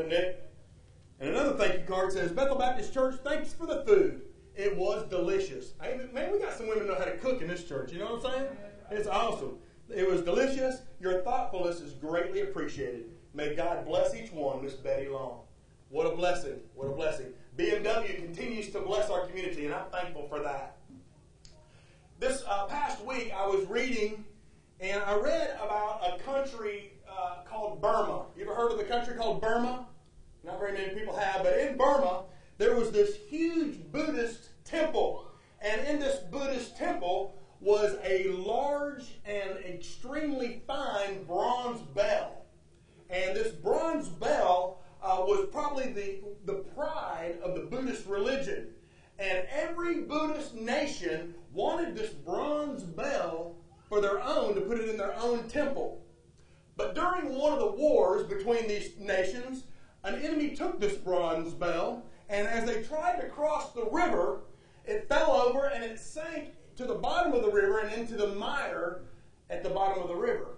And another thank you card says, Bethel Baptist Church, thanks for the food. It was delicious. Hey, man, we got some women who know how to cook in this church. You know what I'm saying? It's awesome. It was delicious. Your thoughtfulness is greatly appreciated. May God bless each one, Miss Betty Long. What a blessing. What a blessing. BMW continues to bless our community, and I'm thankful for that. This past week, I was reading, and I read about a country called Burma. You ever heard of a country called Burma? Not very many people have, but in Burma, there was this huge Buddhist temple. And in this Buddhist temple was a large and extremely fine bronze bell. And this bronze bell was probably the pride of the Buddhist religion. And every Buddhist nation wanted this bronze bell for their own, to put it in their own temple. But during one of the wars between these nations, an enemy took this bronze bell, and as they tried to cross the river, it fell over and it sank to the bottom of the river and into the mire at the bottom of the river.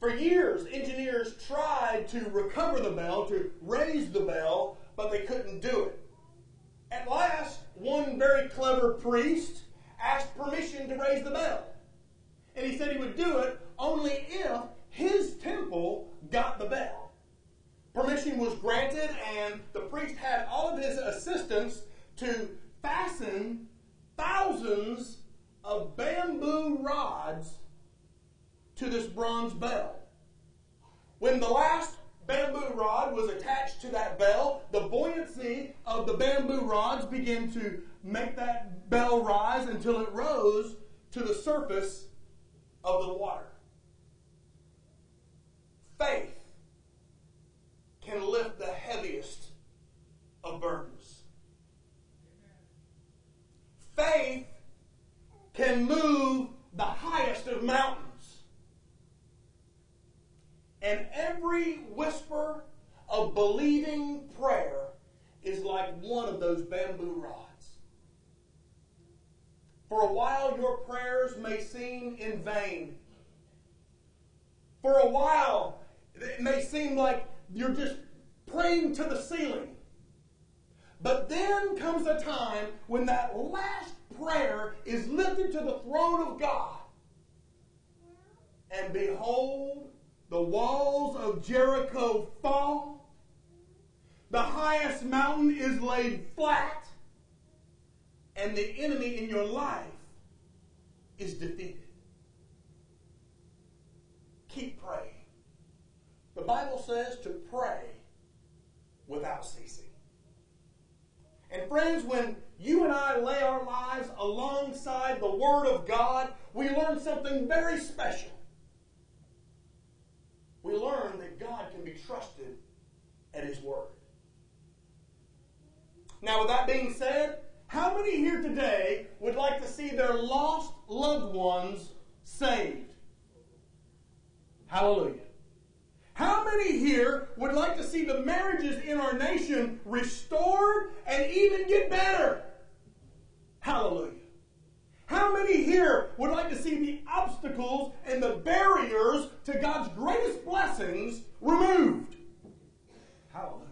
For years, engineers tried to recover the bell, to raise the bell, but they couldn't do it. At last, one very clever priest asked permission to raise the bell. And he said he would do it only if his temple got the bell. Permission was granted, and the priest had all of his assistants to fasten thousands of bamboo rods to this bronze bell. When the last bamboo rod was attached to that bell, the buoyancy of the bamboo rods began to make that bell rise until it rose to the surface of the water. Faith can lift the heaviest of burdens. Faith can move the highest of mountains. And every whisper of believing prayer is like one of those bamboo rods. For a while, your prayers may seem in vain. For a while, it may seem like you're just praying to the ceiling. But then comes a time when that last prayer is lifted to the throne of God. And behold, the walls of Jericho fall. The highest mountain is laid flat. And the enemy in your life is defeated. Keep praying. The Bible says to pray without ceasing. And friends, when you and I lay our lives alongside the Word of God, we learn something very special. We learn that God can be trusted at His Word. Now, with that being said, how many here today would like to see their lost loved ones saved? Hallelujah. How many here would like to see the marriages in our nation restored and even get better? Hallelujah. How many here would like to see the obstacles and the barriers to God's greatest blessings removed? Hallelujah.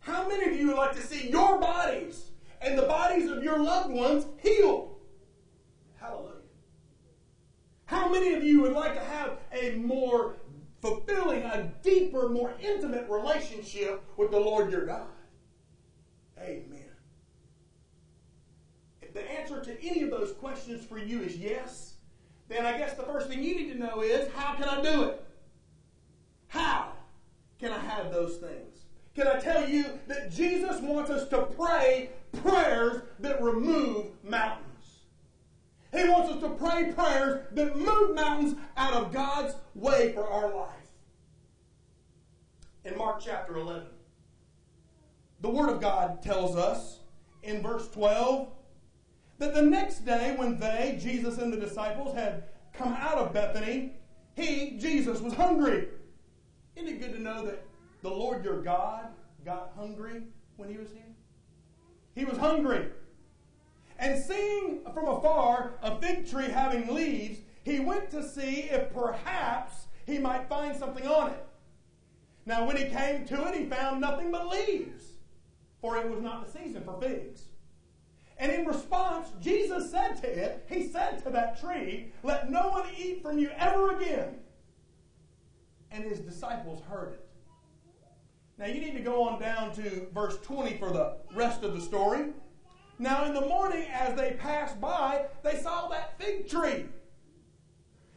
How many of you would like to see your bodies and the bodies of your loved ones healed? Hallelujah. How many of you would like to have a more fulfilling, a deeper, more intimate relationship with the Lord your God? Amen. If the answer to any of those questions for you is yes, then I guess the first thing you need to know is, how can I do it? How can I have those things? Can I tell you that Jesus wants us to pray prayers that remove mountains? He wants us to pray prayers that move mountains out of God's way for our life. In Mark chapter 11, the Word of God tells us in verse 12 that the next day when they, Jesus and the disciples, had come out of Bethany, he, Jesus, was hungry. Isn't it good to know that the Lord your God got hungry when he was here? He was hungry. And seeing from afar a fig tree having leaves, he went to see if perhaps he might find something on it. Now when he came to it, he found nothing but leaves, for it was not the season for figs. And in response, Jesus said to it, he said to that tree, "Let no one eat from you ever again." And his disciples heard it. Now you need to go on down to verse 20 for the rest of the story. Now in the morning as they passed by, they saw that fig tree.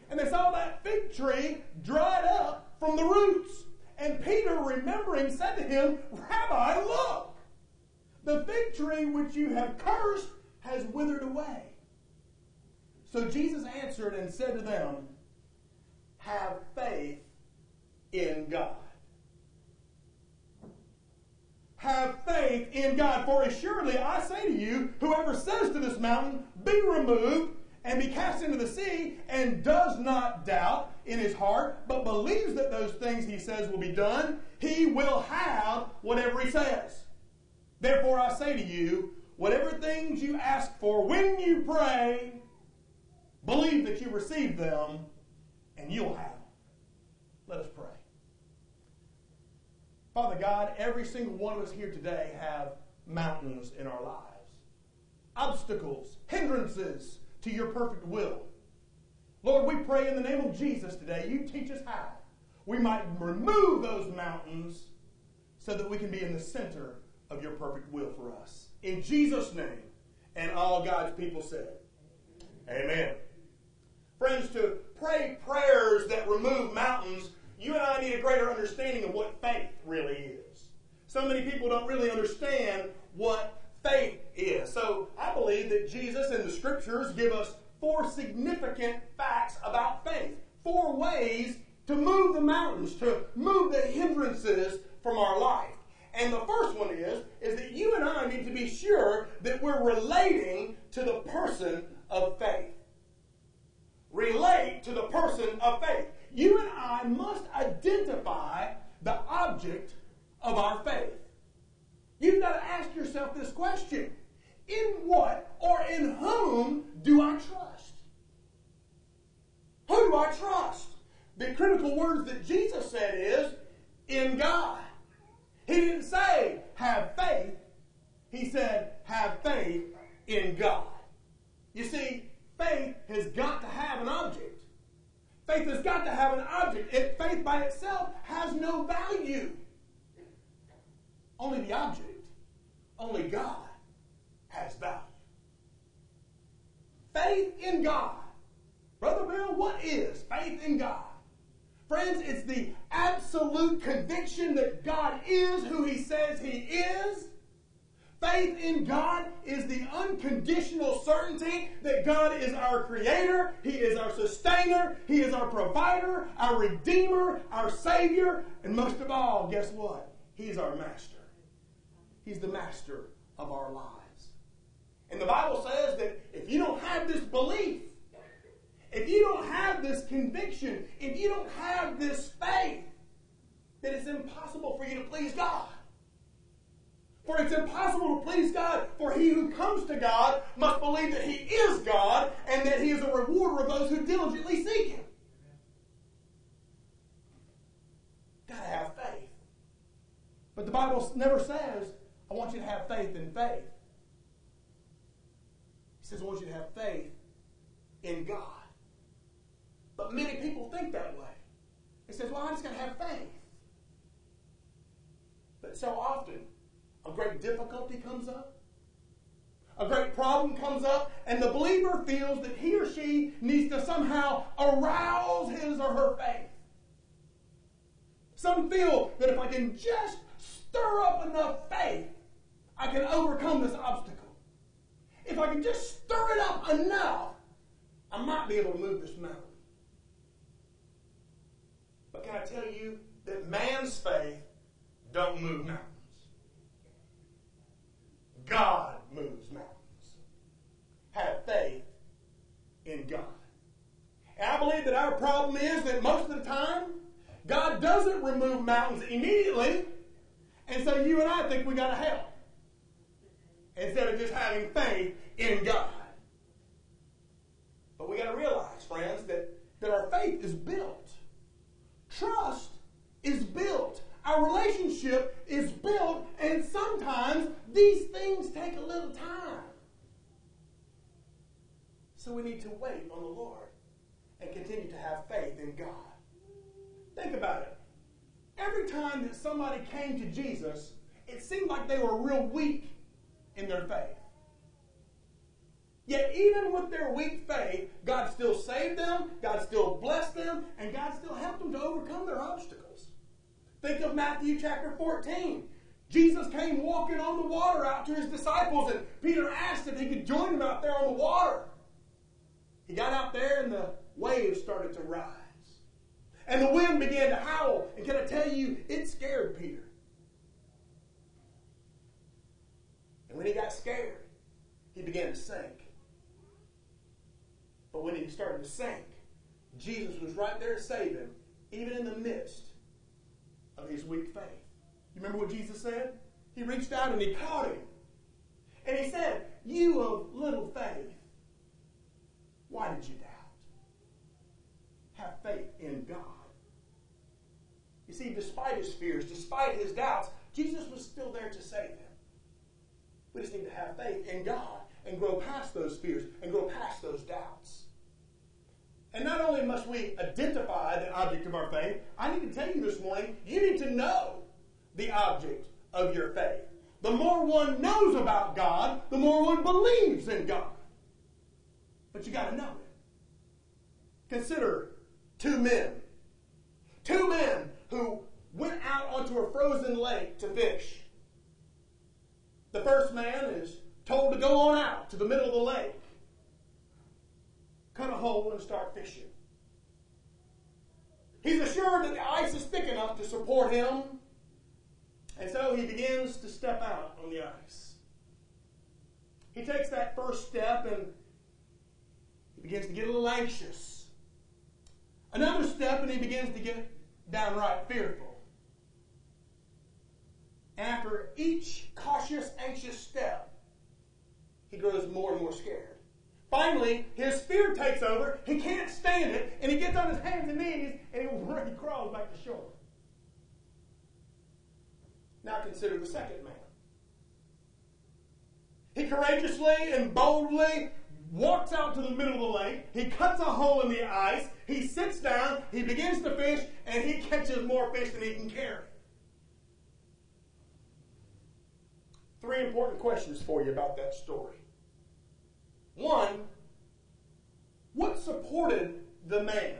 And they saw that fig tree dried up from the roots. And Peter, remembering, said to him, "Rabbi, look! The fig tree which you have cursed has withered away." So Jesus answered and said to them, "Have faith in God." Have faith in God. "For assuredly I say to you, whoever says to this mountain, 'Be removed and be cast into the sea,' and does not doubt in his heart, but believes that those things he says will be done, he will have whatever he says. Therefore I say to you, whatever things you ask for when you pray, believe that you receive them, and you'll have them." Let us pray. Father God, every single one of us here today have mountains in our lives. Obstacles, hindrances to your perfect will. Lord, we pray in the name of Jesus today, you teach us how we might remove those mountains so that we can be in the center of your perfect will for us. In Jesus' name, and all God's people said, amen. Friends, to pray prayers that remove mountains, you and I need a greater understanding of what faith really is. So many people don't really understand what faith is. So I believe that Jesus and the Scriptures give us four significant facts about faith, four ways to move the mountains, to move the hindrances from our life. And the first one is that you and I need to be sure that we're relating to the person of faith. Relate to the person of faith. You and I must identify the object of our faith. You've got to ask yourself this question: in what or in whom do I trust? Who do I trust? The critical words that Jesus said is, "In God." He didn't say, "Have faith." He said, "Have faith in God." You see, faith has got to have an object. Faith has got to have an object. Faith by itself has no value. Only the object, only God, has value. Faith in God. Brother Bill, what is faith in God? Friends, it's the absolute conviction that God is who He says He is. Faith in God is the unconditional certainty that God is our Creator, He is our Sustainer, He is our Provider, our Redeemer, our Savior, and most of all, guess what? He's our Master. He's the Master of our lives. And the Bible says that if you don't have this belief, if you don't have this conviction, if you don't have this faith, then it's impossible for you to please God. For it's impossible to please God, for he who comes to God must believe that he is God and that he is a rewarder of those who diligently seek him. Gotta have faith. But the Bible never says, "I want you to have faith in faith." He says, "I want you to have faith in God." But many people think that way. It says, "Well, I just got to have faith." But so often, a great difficulty comes up, a great problem comes up, and the believer feels that he or she needs to somehow arouse his or her faith. Some feel that if I can just stir up enough faith, I can overcome this obstacle. If I can just stir it up enough, I might be able to move this mountain. But can I tell you that man's faith don't move mountains. God moves mountains. Have faith in God. And I believe that our problem is that most of the time, God doesn't remove mountains immediately, and so you and I think we got to help instead of just having faith in God. But we got to realize, friends, that our faith is built. Trust is built. Our relationship is built, and sometimes these things take a little time. So we need to wait on the Lord and continue to have faith in God. Think about it. Every time that somebody came to Jesus, it seemed like they were real weak in their faith. Yet even with their weak faith, God still saved them, God still blessed them, and God still helped them to overcome their obstacles. Think of Matthew chapter 14. Jesus came walking on the water out to his disciples, and Peter asked if he could join him out there on the water. He got out there and the waves started to rise. And the wind began to howl. And can I tell you, it scared Peter. And when he got scared, he began to sink. But when he started to sink, Jesus was right there to save him, even in the midst of his weak faith. You remember what Jesus said? He reached out and he caught him. And he said, "You of little faith, why did you doubt?" Have faith in God. You see, despite his fears, despite his doubts, Jesus was still there to save him. We just need to have faith in God and grow past those fears and grow past those doubts. And not only must we identify the object of our faith, I need to tell you this morning, you need to know the object of your faith. The more one knows about God, the more one believes in God. But you got to know it. Consider two men who went out onto a frozen lake to fish. The first man is told to go on out to the middle of the lake, cut a hole and start fishing. He's assured that the ice is thick enough to support him, and so he begins to step out on the ice. He takes that first step and he begins to get a little anxious. Another step, and he begins to get downright fearful. And after each cautious, anxious step, he grows more and more scared. Finally, his fear takes over. He can't stand it, and he gets on his hands and knees, and he crawls back to shore. Now consider the second man. He courageously and boldly walks out to the middle of the lake. He cuts a hole in the ice. He sits down, he begins to fish, and he catches more fish than he can carry. Three important questions for you about that story. One, what supported the man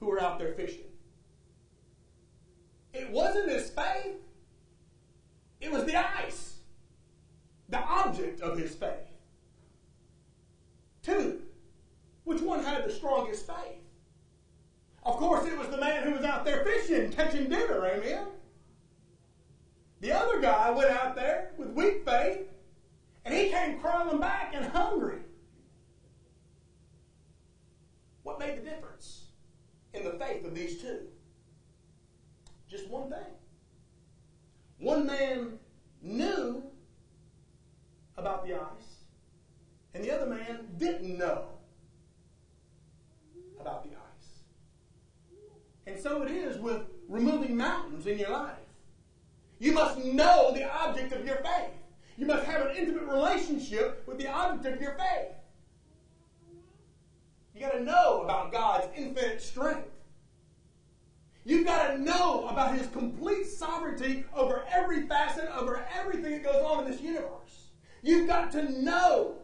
who were out there fishing? It wasn't his faith. It was the ice, the object of his faith. Two, which one had the strongest faith? Of course, it was the man who was out there fishing, catching dinner, amen? The other guy went out there with weak faith, and he came crawling back and hungry. What made the difference in the faith of these two? Just one thing. One man knew about the ice, and the other man didn't know about the ice. And so it is with removing mountains in your life. You must know the object of your faith. You must have an intimate relationship with the object of your faith. You got to know about God's infinite strength. You've got to know about his complete sovereignty over every facet, over everything that goes on in this universe. You've got to know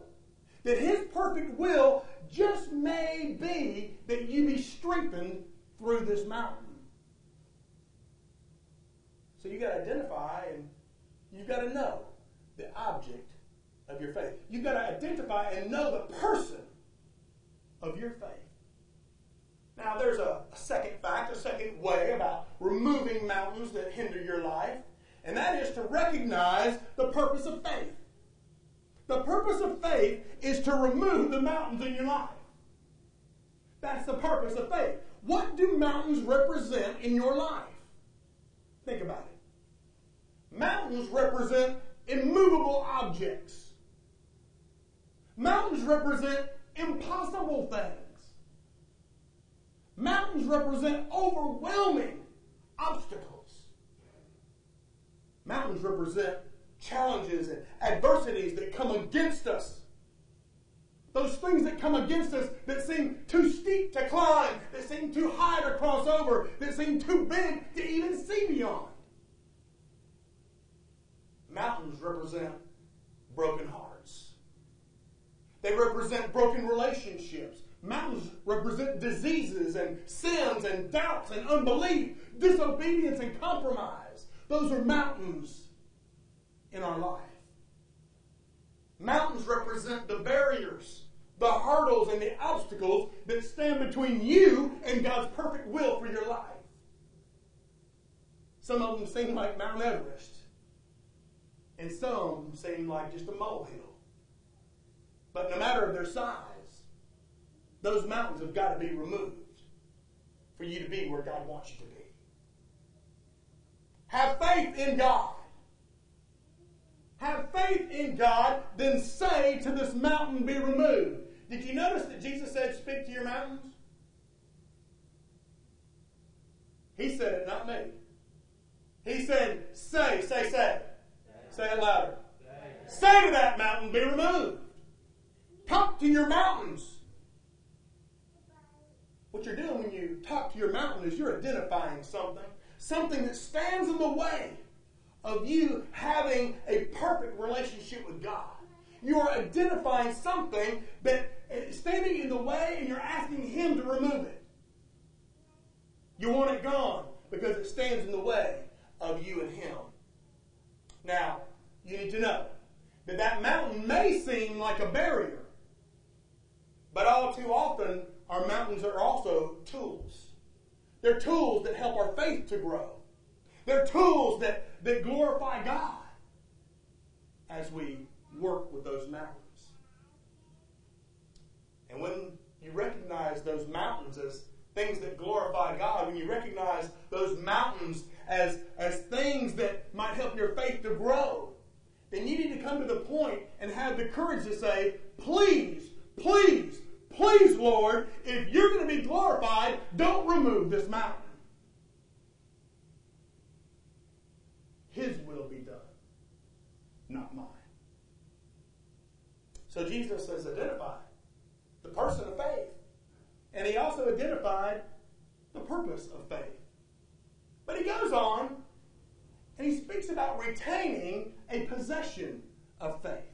that his perfect will just may be that you be strengthened through this mountain. So you've got to identify and you've got to know the object of your faith. You've got to identify and know the person of your faith. Now there's a second fact, a second way about removing mountains that hinder your life, and that is to recognize the purpose of faith. The purpose of faith is to remove the mountains in your life. That's the purpose of faith. What do mountains represent in your life? Think about it. Mountains represent immovable objects. Mountains represent impossible things. Mountains represent overwhelming obstacles. represent challenges and adversities that come against us. Those things that come against us that seem too steep to climb, that seem too high to cross over, that seem too big to even see beyond. Mountains represent broken hearts. They represent broken relationships. Mountains represent diseases and sins and doubts and unbelief, disobedience and compromise. Those are mountains in our life. Mountains represent the barriers, the hurdles, and the obstacles that stand between you and God's perfect will for your life. Some of them seem like Mount Everest, and some seem like just a molehill. But no matter their size, those mountains have got to be removed for you to be where God wants you to be. Have faith in God. Have faith in God, then say to this mountain, be removed. Did you notice that Jesus said, speak to your mountains? He said it, not me. He said, say. Say it louder. Say to that mountain, be removed. Talk to your mountains. What you're doing when you talk to your mountain is you're identifying something that stands in the way of you having a perfect relationship with God. You are identifying something that is standing in the way, and you're asking Him to remove it. You want it gone because it stands in the way of you and Him. Now, you need to know that that mountain may seem like a barrier, but all too often our mountains are also tools. They're tools that help our faith to grow. They're tools that glorify God as we work with those mountains. And when you recognize those mountains as things that glorify God, when you recognize those mountains as things that might help your faith to grow, then you need to come to the point and have the courage to say, please, Lord, if you're going to be glorified, don't remove this mountain. His will be done, not mine. So Jesus has identified the person of faith, and He also identified the purpose of faith. But He goes on, and He speaks about retaining a possession of faith.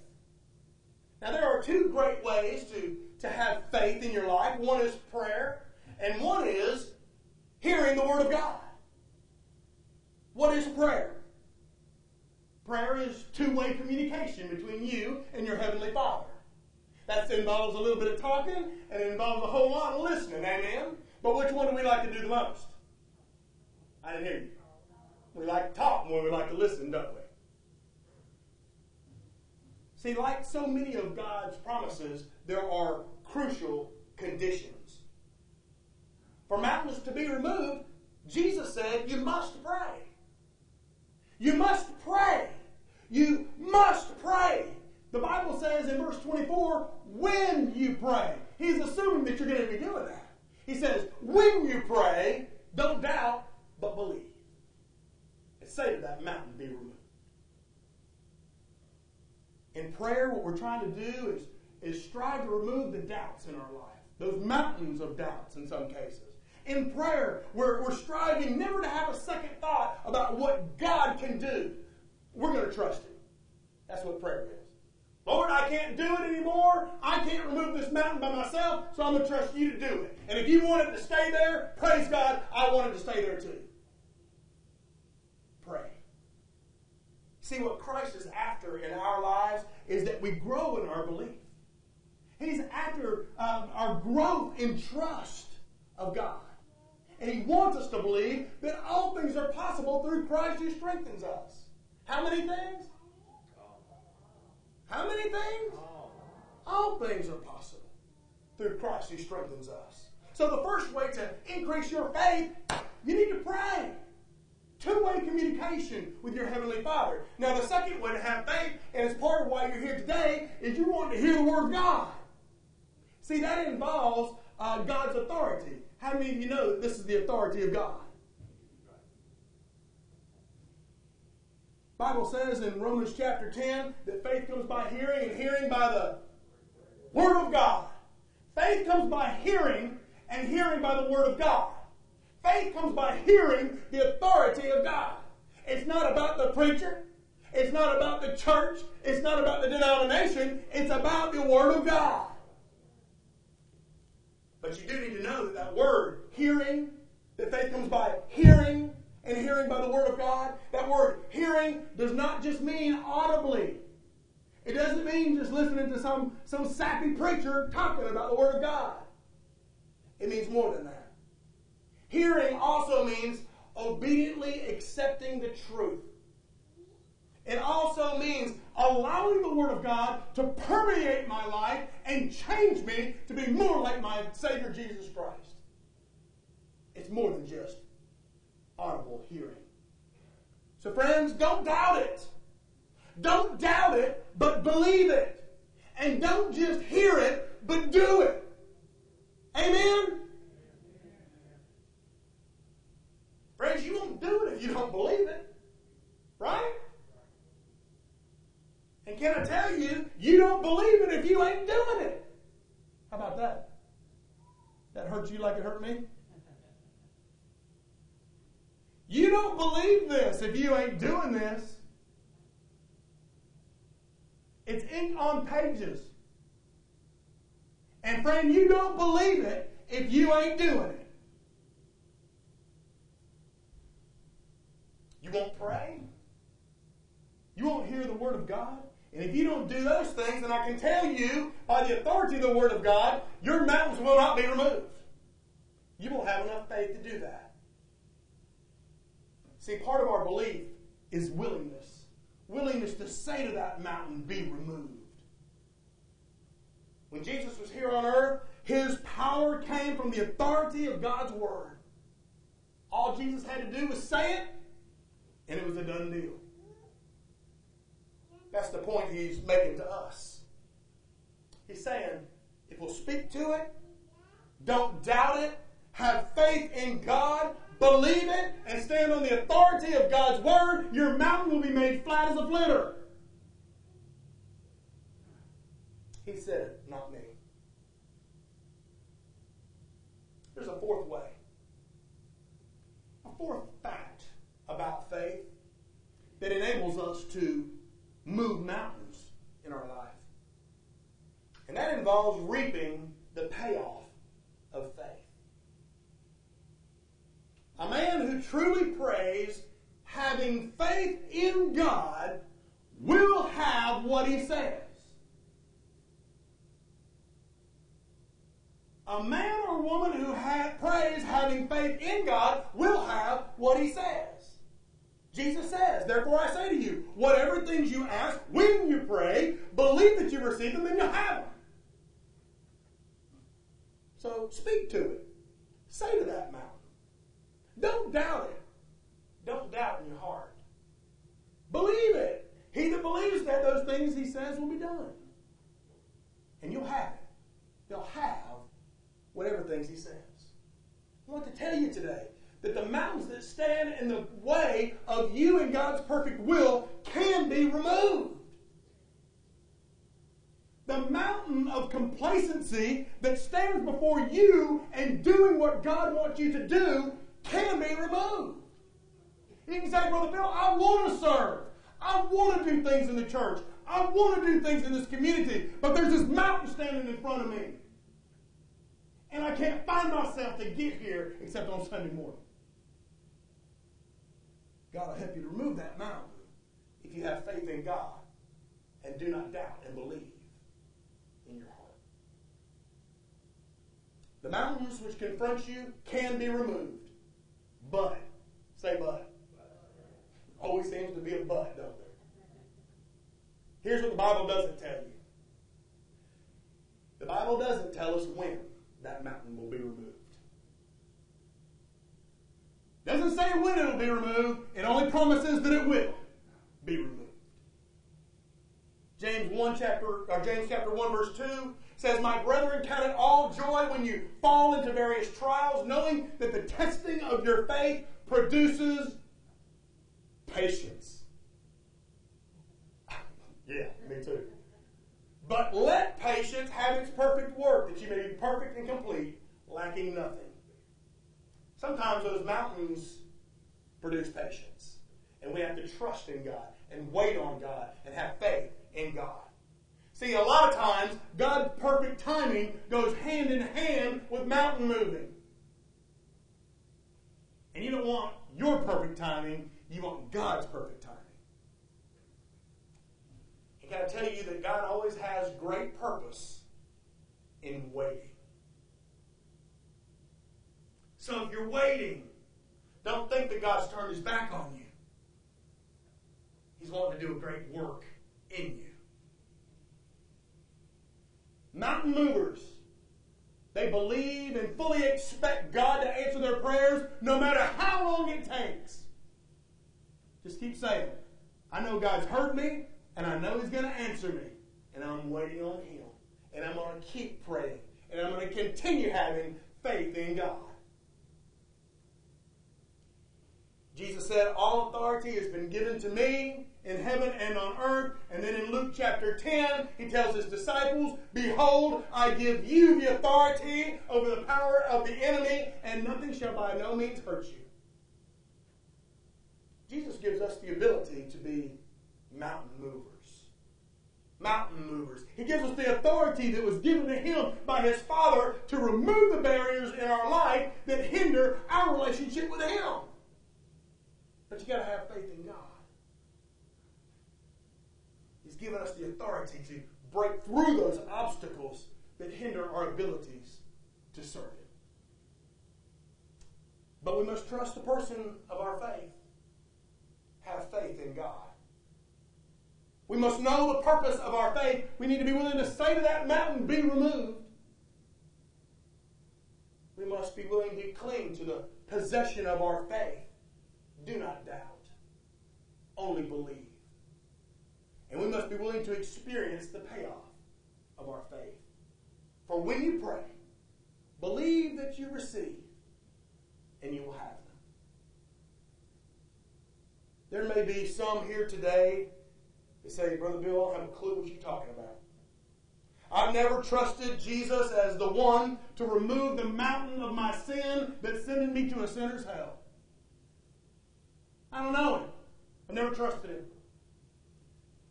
Now there are two great ways to have faith in your life. One is prayer, and one is hearing the Word of God. What is prayer? Prayer is two-way communication between you and your Heavenly Father. That involves a little bit of talking, and it involves a whole lot of listening, amen? But which one do we like to do the most? I didn't hear you. We like to talk more, we like to listen, don't we? See, like so many of God's promises, there are crucial conditions. For mountains to be removed, Jesus said, you must pray. You must pray. You must pray. The Bible says in verse 24, when you pray. He's assuming that you're going to be doing that. He says, when you pray, don't doubt, but believe. And say to that mountain, be removed. In prayer, what we're trying to do is strive to remove the doubts in our life. Those mountains of doubts in some cases. In prayer, we're striving never to have a second thought about what God can do. We're going to trust Him. That's what prayer is. Lord, I can't do it anymore. I can't remove this mountain by myself, so I'm going to trust You to do it. And if You want it to stay there, praise God, I want it to stay there too. Pray. See, what Christ is after in our lives is that we grow in our belief. He's after our growth in trust of God. And He wants us to believe that all things are possible through Christ who strengthens us. How many things? How many things? All things are possible through Christ who strengthens us. So the first way to increase your faith, you need to pray. Two-way communication with your Heavenly Father. Now the second way to have faith, and it's part of why you're here today, is you want to hear the Word of God. See, that involves God's authority. How many of you know that this is the authority of God? Bible says in Romans chapter 10 that faith comes by hearing and hearing by the Word of God. Faith comes by hearing and hearing by the Word of God. Faith comes by hearing the authority of God. It's not about the preacher. It's not about the church. It's not about the denomination. It's about the Word of God. But you do need to know that that word, hearing, that faith comes by hearing and hearing by the Word of God. That word hearing does not just mean audibly. It doesn't mean just listening to some sappy preacher talking about the Word of God. It means more than that. Hearing also means obediently accepting the truth. It also means allowing the Word of God to permeate my life and change me to be more like my Savior Jesus Christ. It's more than just audible hearing. So friends, don't doubt it. Don't doubt it, but believe it. And don't just hear it, but do it. Amen? Friends, you won't do it if you don't believe it. Right? And can I tell you, you don't believe it if you ain't doing it. How about that? That hurts you like it hurt me? You don't believe this if you ain't doing this. It's ink on pages. And friend, you don't believe it if you ain't doing it. You won't pray. You won't hear the Word of God. And if you don't do those things, then I can tell you, by the authority of the Word of God, your mountains will not be removed. You won't have enough faith to do that. See, part of our belief is willingness. Willingness to say to that mountain, be removed. When Jesus was here on earth, His power came from the authority of God's Word. All Jesus had to do was say it, and it was a done deal. That's the point He's making to us. He's saying, if we'll speak to it, don't doubt it, have faith in God, believe it, and stand on the authority of God's Word, your mountain will be made flat as a flitter. He said it, not me. There's a fourth way. A fourth fact about faith that enables us to move mountains in our life. And that involves reaping the payoff of faith. A man who truly prays, having faith in God, will have what he says. A man or woman who prays, having faith in God, will have what he says. Jesus says, therefore I say to you, whatever things you ask when you pray, believe that you receive them and you'll have them. So speak to it. Say to that mountain. Don't doubt it. Don't doubt in your heart. Believe it. He that believes that those things he says will be done. And you'll have it. You'll have whatever things he says. I want to tell you today that the mountains that stand in the way of you and God's perfect will can be removed. The mountain of complacency that stands before you and doing what God wants you to do can be removed. You can say, Brother Bill, I want to serve. I want to do things in the church. I want to do things in this community. But there's this mountain standing in front of me. And I can't find myself to get here except on Sunday morning. God will help you to remove that mountain if you have faith in God and do not doubt and believe in your heart. The mountains which confront you can be removed. But, say but. Always seems to be a but, don't there? Here's what the Bible doesn't tell you. The Bible doesn't tell us when that mountain will be removed. Doesn't say when it will be removed. It only promises that it will be removed. James chapter 1 verse 2 says, My brethren, count it all joy when you fall into various trials, knowing that the testing of your faith produces patience. But let patience have its perfect work, that you may be perfect and complete, lacking nothing. Sometimes those mountains produce patience. And we have to trust in God and wait on God and have faith in God. See, a lot of times, God's perfect timing goes hand in hand with mountain moving. And you don't want your perfect timing, you want God's perfect timing. And can I tell you that God always has great purpose in waiting. So if you're waiting, don't think that God's turned His back on you. He's wanting to do a great work in you. Mountain movers, they believe and fully expect God to answer their prayers no matter how long it takes. Just keep saying, I know God's heard me, and I know He's going to answer me, and I'm waiting on Him, and I'm going to keep praying, and I'm going to continue having faith in God. Jesus said, all authority has been given to me in heaven and on earth. And then in Luke chapter 10, He tells His disciples, behold, I give you the authority over the power of the enemy, and nothing shall by no means hurt you. Jesus gives us the ability to be mountain movers. Mountain movers. He gives us the authority that was given to Him by His Father to remove the barriers in our life that hinder our relationship with Him. But you've got to have faith in God. He's given us the authority to break through those obstacles that hinder our abilities to serve Him. But we must trust the person of our faith. Have faith in God. We must know the purpose of our faith. We need to be willing to say to that mountain, be removed. We must be willing to cling to the possession of our faith. Do not doubt. Only believe. And we must be willing to experience the payoff of our faith. For when you pray, believe that you receive, and you will have them. There may be some here today that say, Brother Bill, I don't have a clue what you're talking about. I've never trusted Jesus as the one to remove the mountain of my sin that's sending me to a sinner's hell. I don't know Him. I've never trusted Him.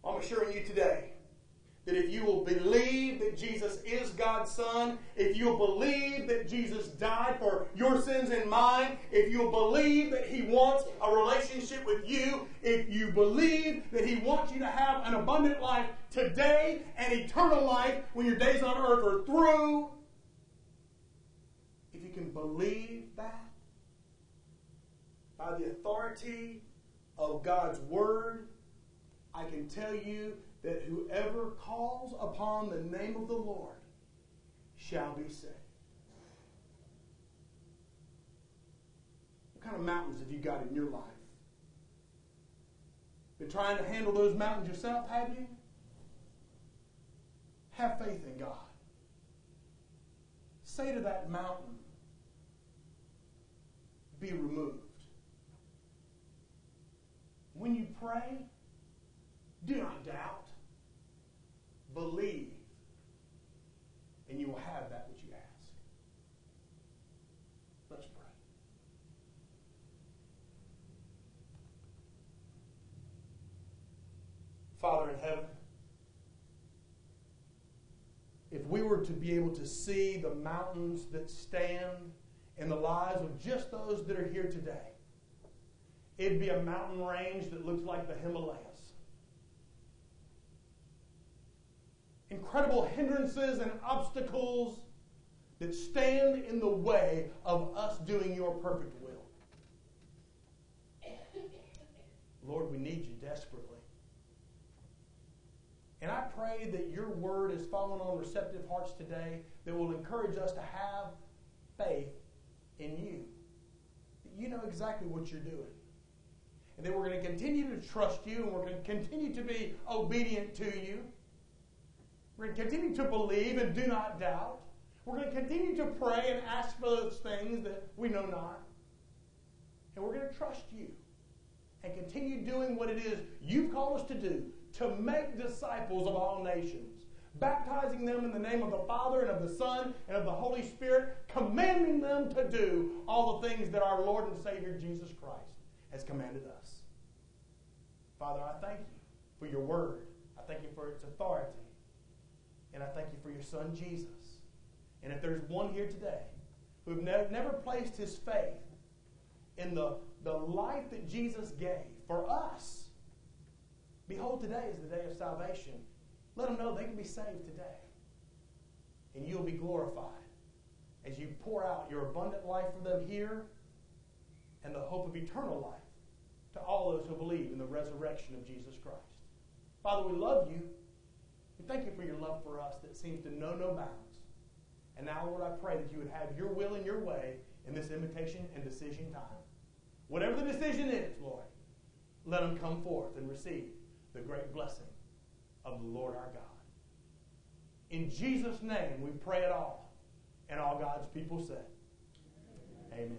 I'm assuring you today that if you will believe that Jesus is God's Son, if you'll believe that Jesus died for your sins and mine, if you'll believe that He wants a relationship with you, if you believe that He wants you to have an abundant life today and eternal life when your days on earth are through, if you can believe that, by the authority of God's Word, I can tell you that whoever calls upon the name of the Lord shall be saved. What kind of mountains have you got in your life? Been trying to handle those mountains yourself, have you? Have faith in God. Say to that mountain, be removed. When you pray, do not doubt. Believe. And you will have that which you ask. Let's pray. Father in heaven, if we were to be able to see the mountains that stand in the lives of just those that are here today, it'd be a mountain range that looked like the Himalayas. Incredible hindrances and obstacles that stand in the way of us doing your perfect will. Lord, we need you desperately. And I pray that your word is falling on receptive hearts today that will encourage us to have faith in you. That you know exactly what you're doing. And that we're going to continue to trust you, and we're going to continue to be obedient to you. We're going to continue to believe and do not doubt. We're going to continue to pray and ask for those things that we know not. And we're going to trust you and continue doing what it is you've called us to do, to make disciples of all nations, baptizing them in the name of the Father and of the Son and of the Holy Spirit, commanding them to do all the things that our Lord and Savior Jesus Christ has commanded us. Father, I thank you for your word. I thank you for its authority. And I thank you for your Son, Jesus. And if there's one here today who have never placed his faith in the life that Jesus gave for us, behold, today is the day of salvation. Let them know they can be saved today. And you'll be glorified as you pour out your abundant life for them here and the hope of eternal life to all those who believe in the resurrection of Jesus Christ. Father, we love you. We thank you for your love for us that seems to know no bounds. And now, Lord, I pray that you would have your will and your way in this invitation and decision time. Whatever the decision is, Lord, let them come forth and receive the great blessing of the Lord our God. In Jesus' name we pray it all. And all God's people said, amen.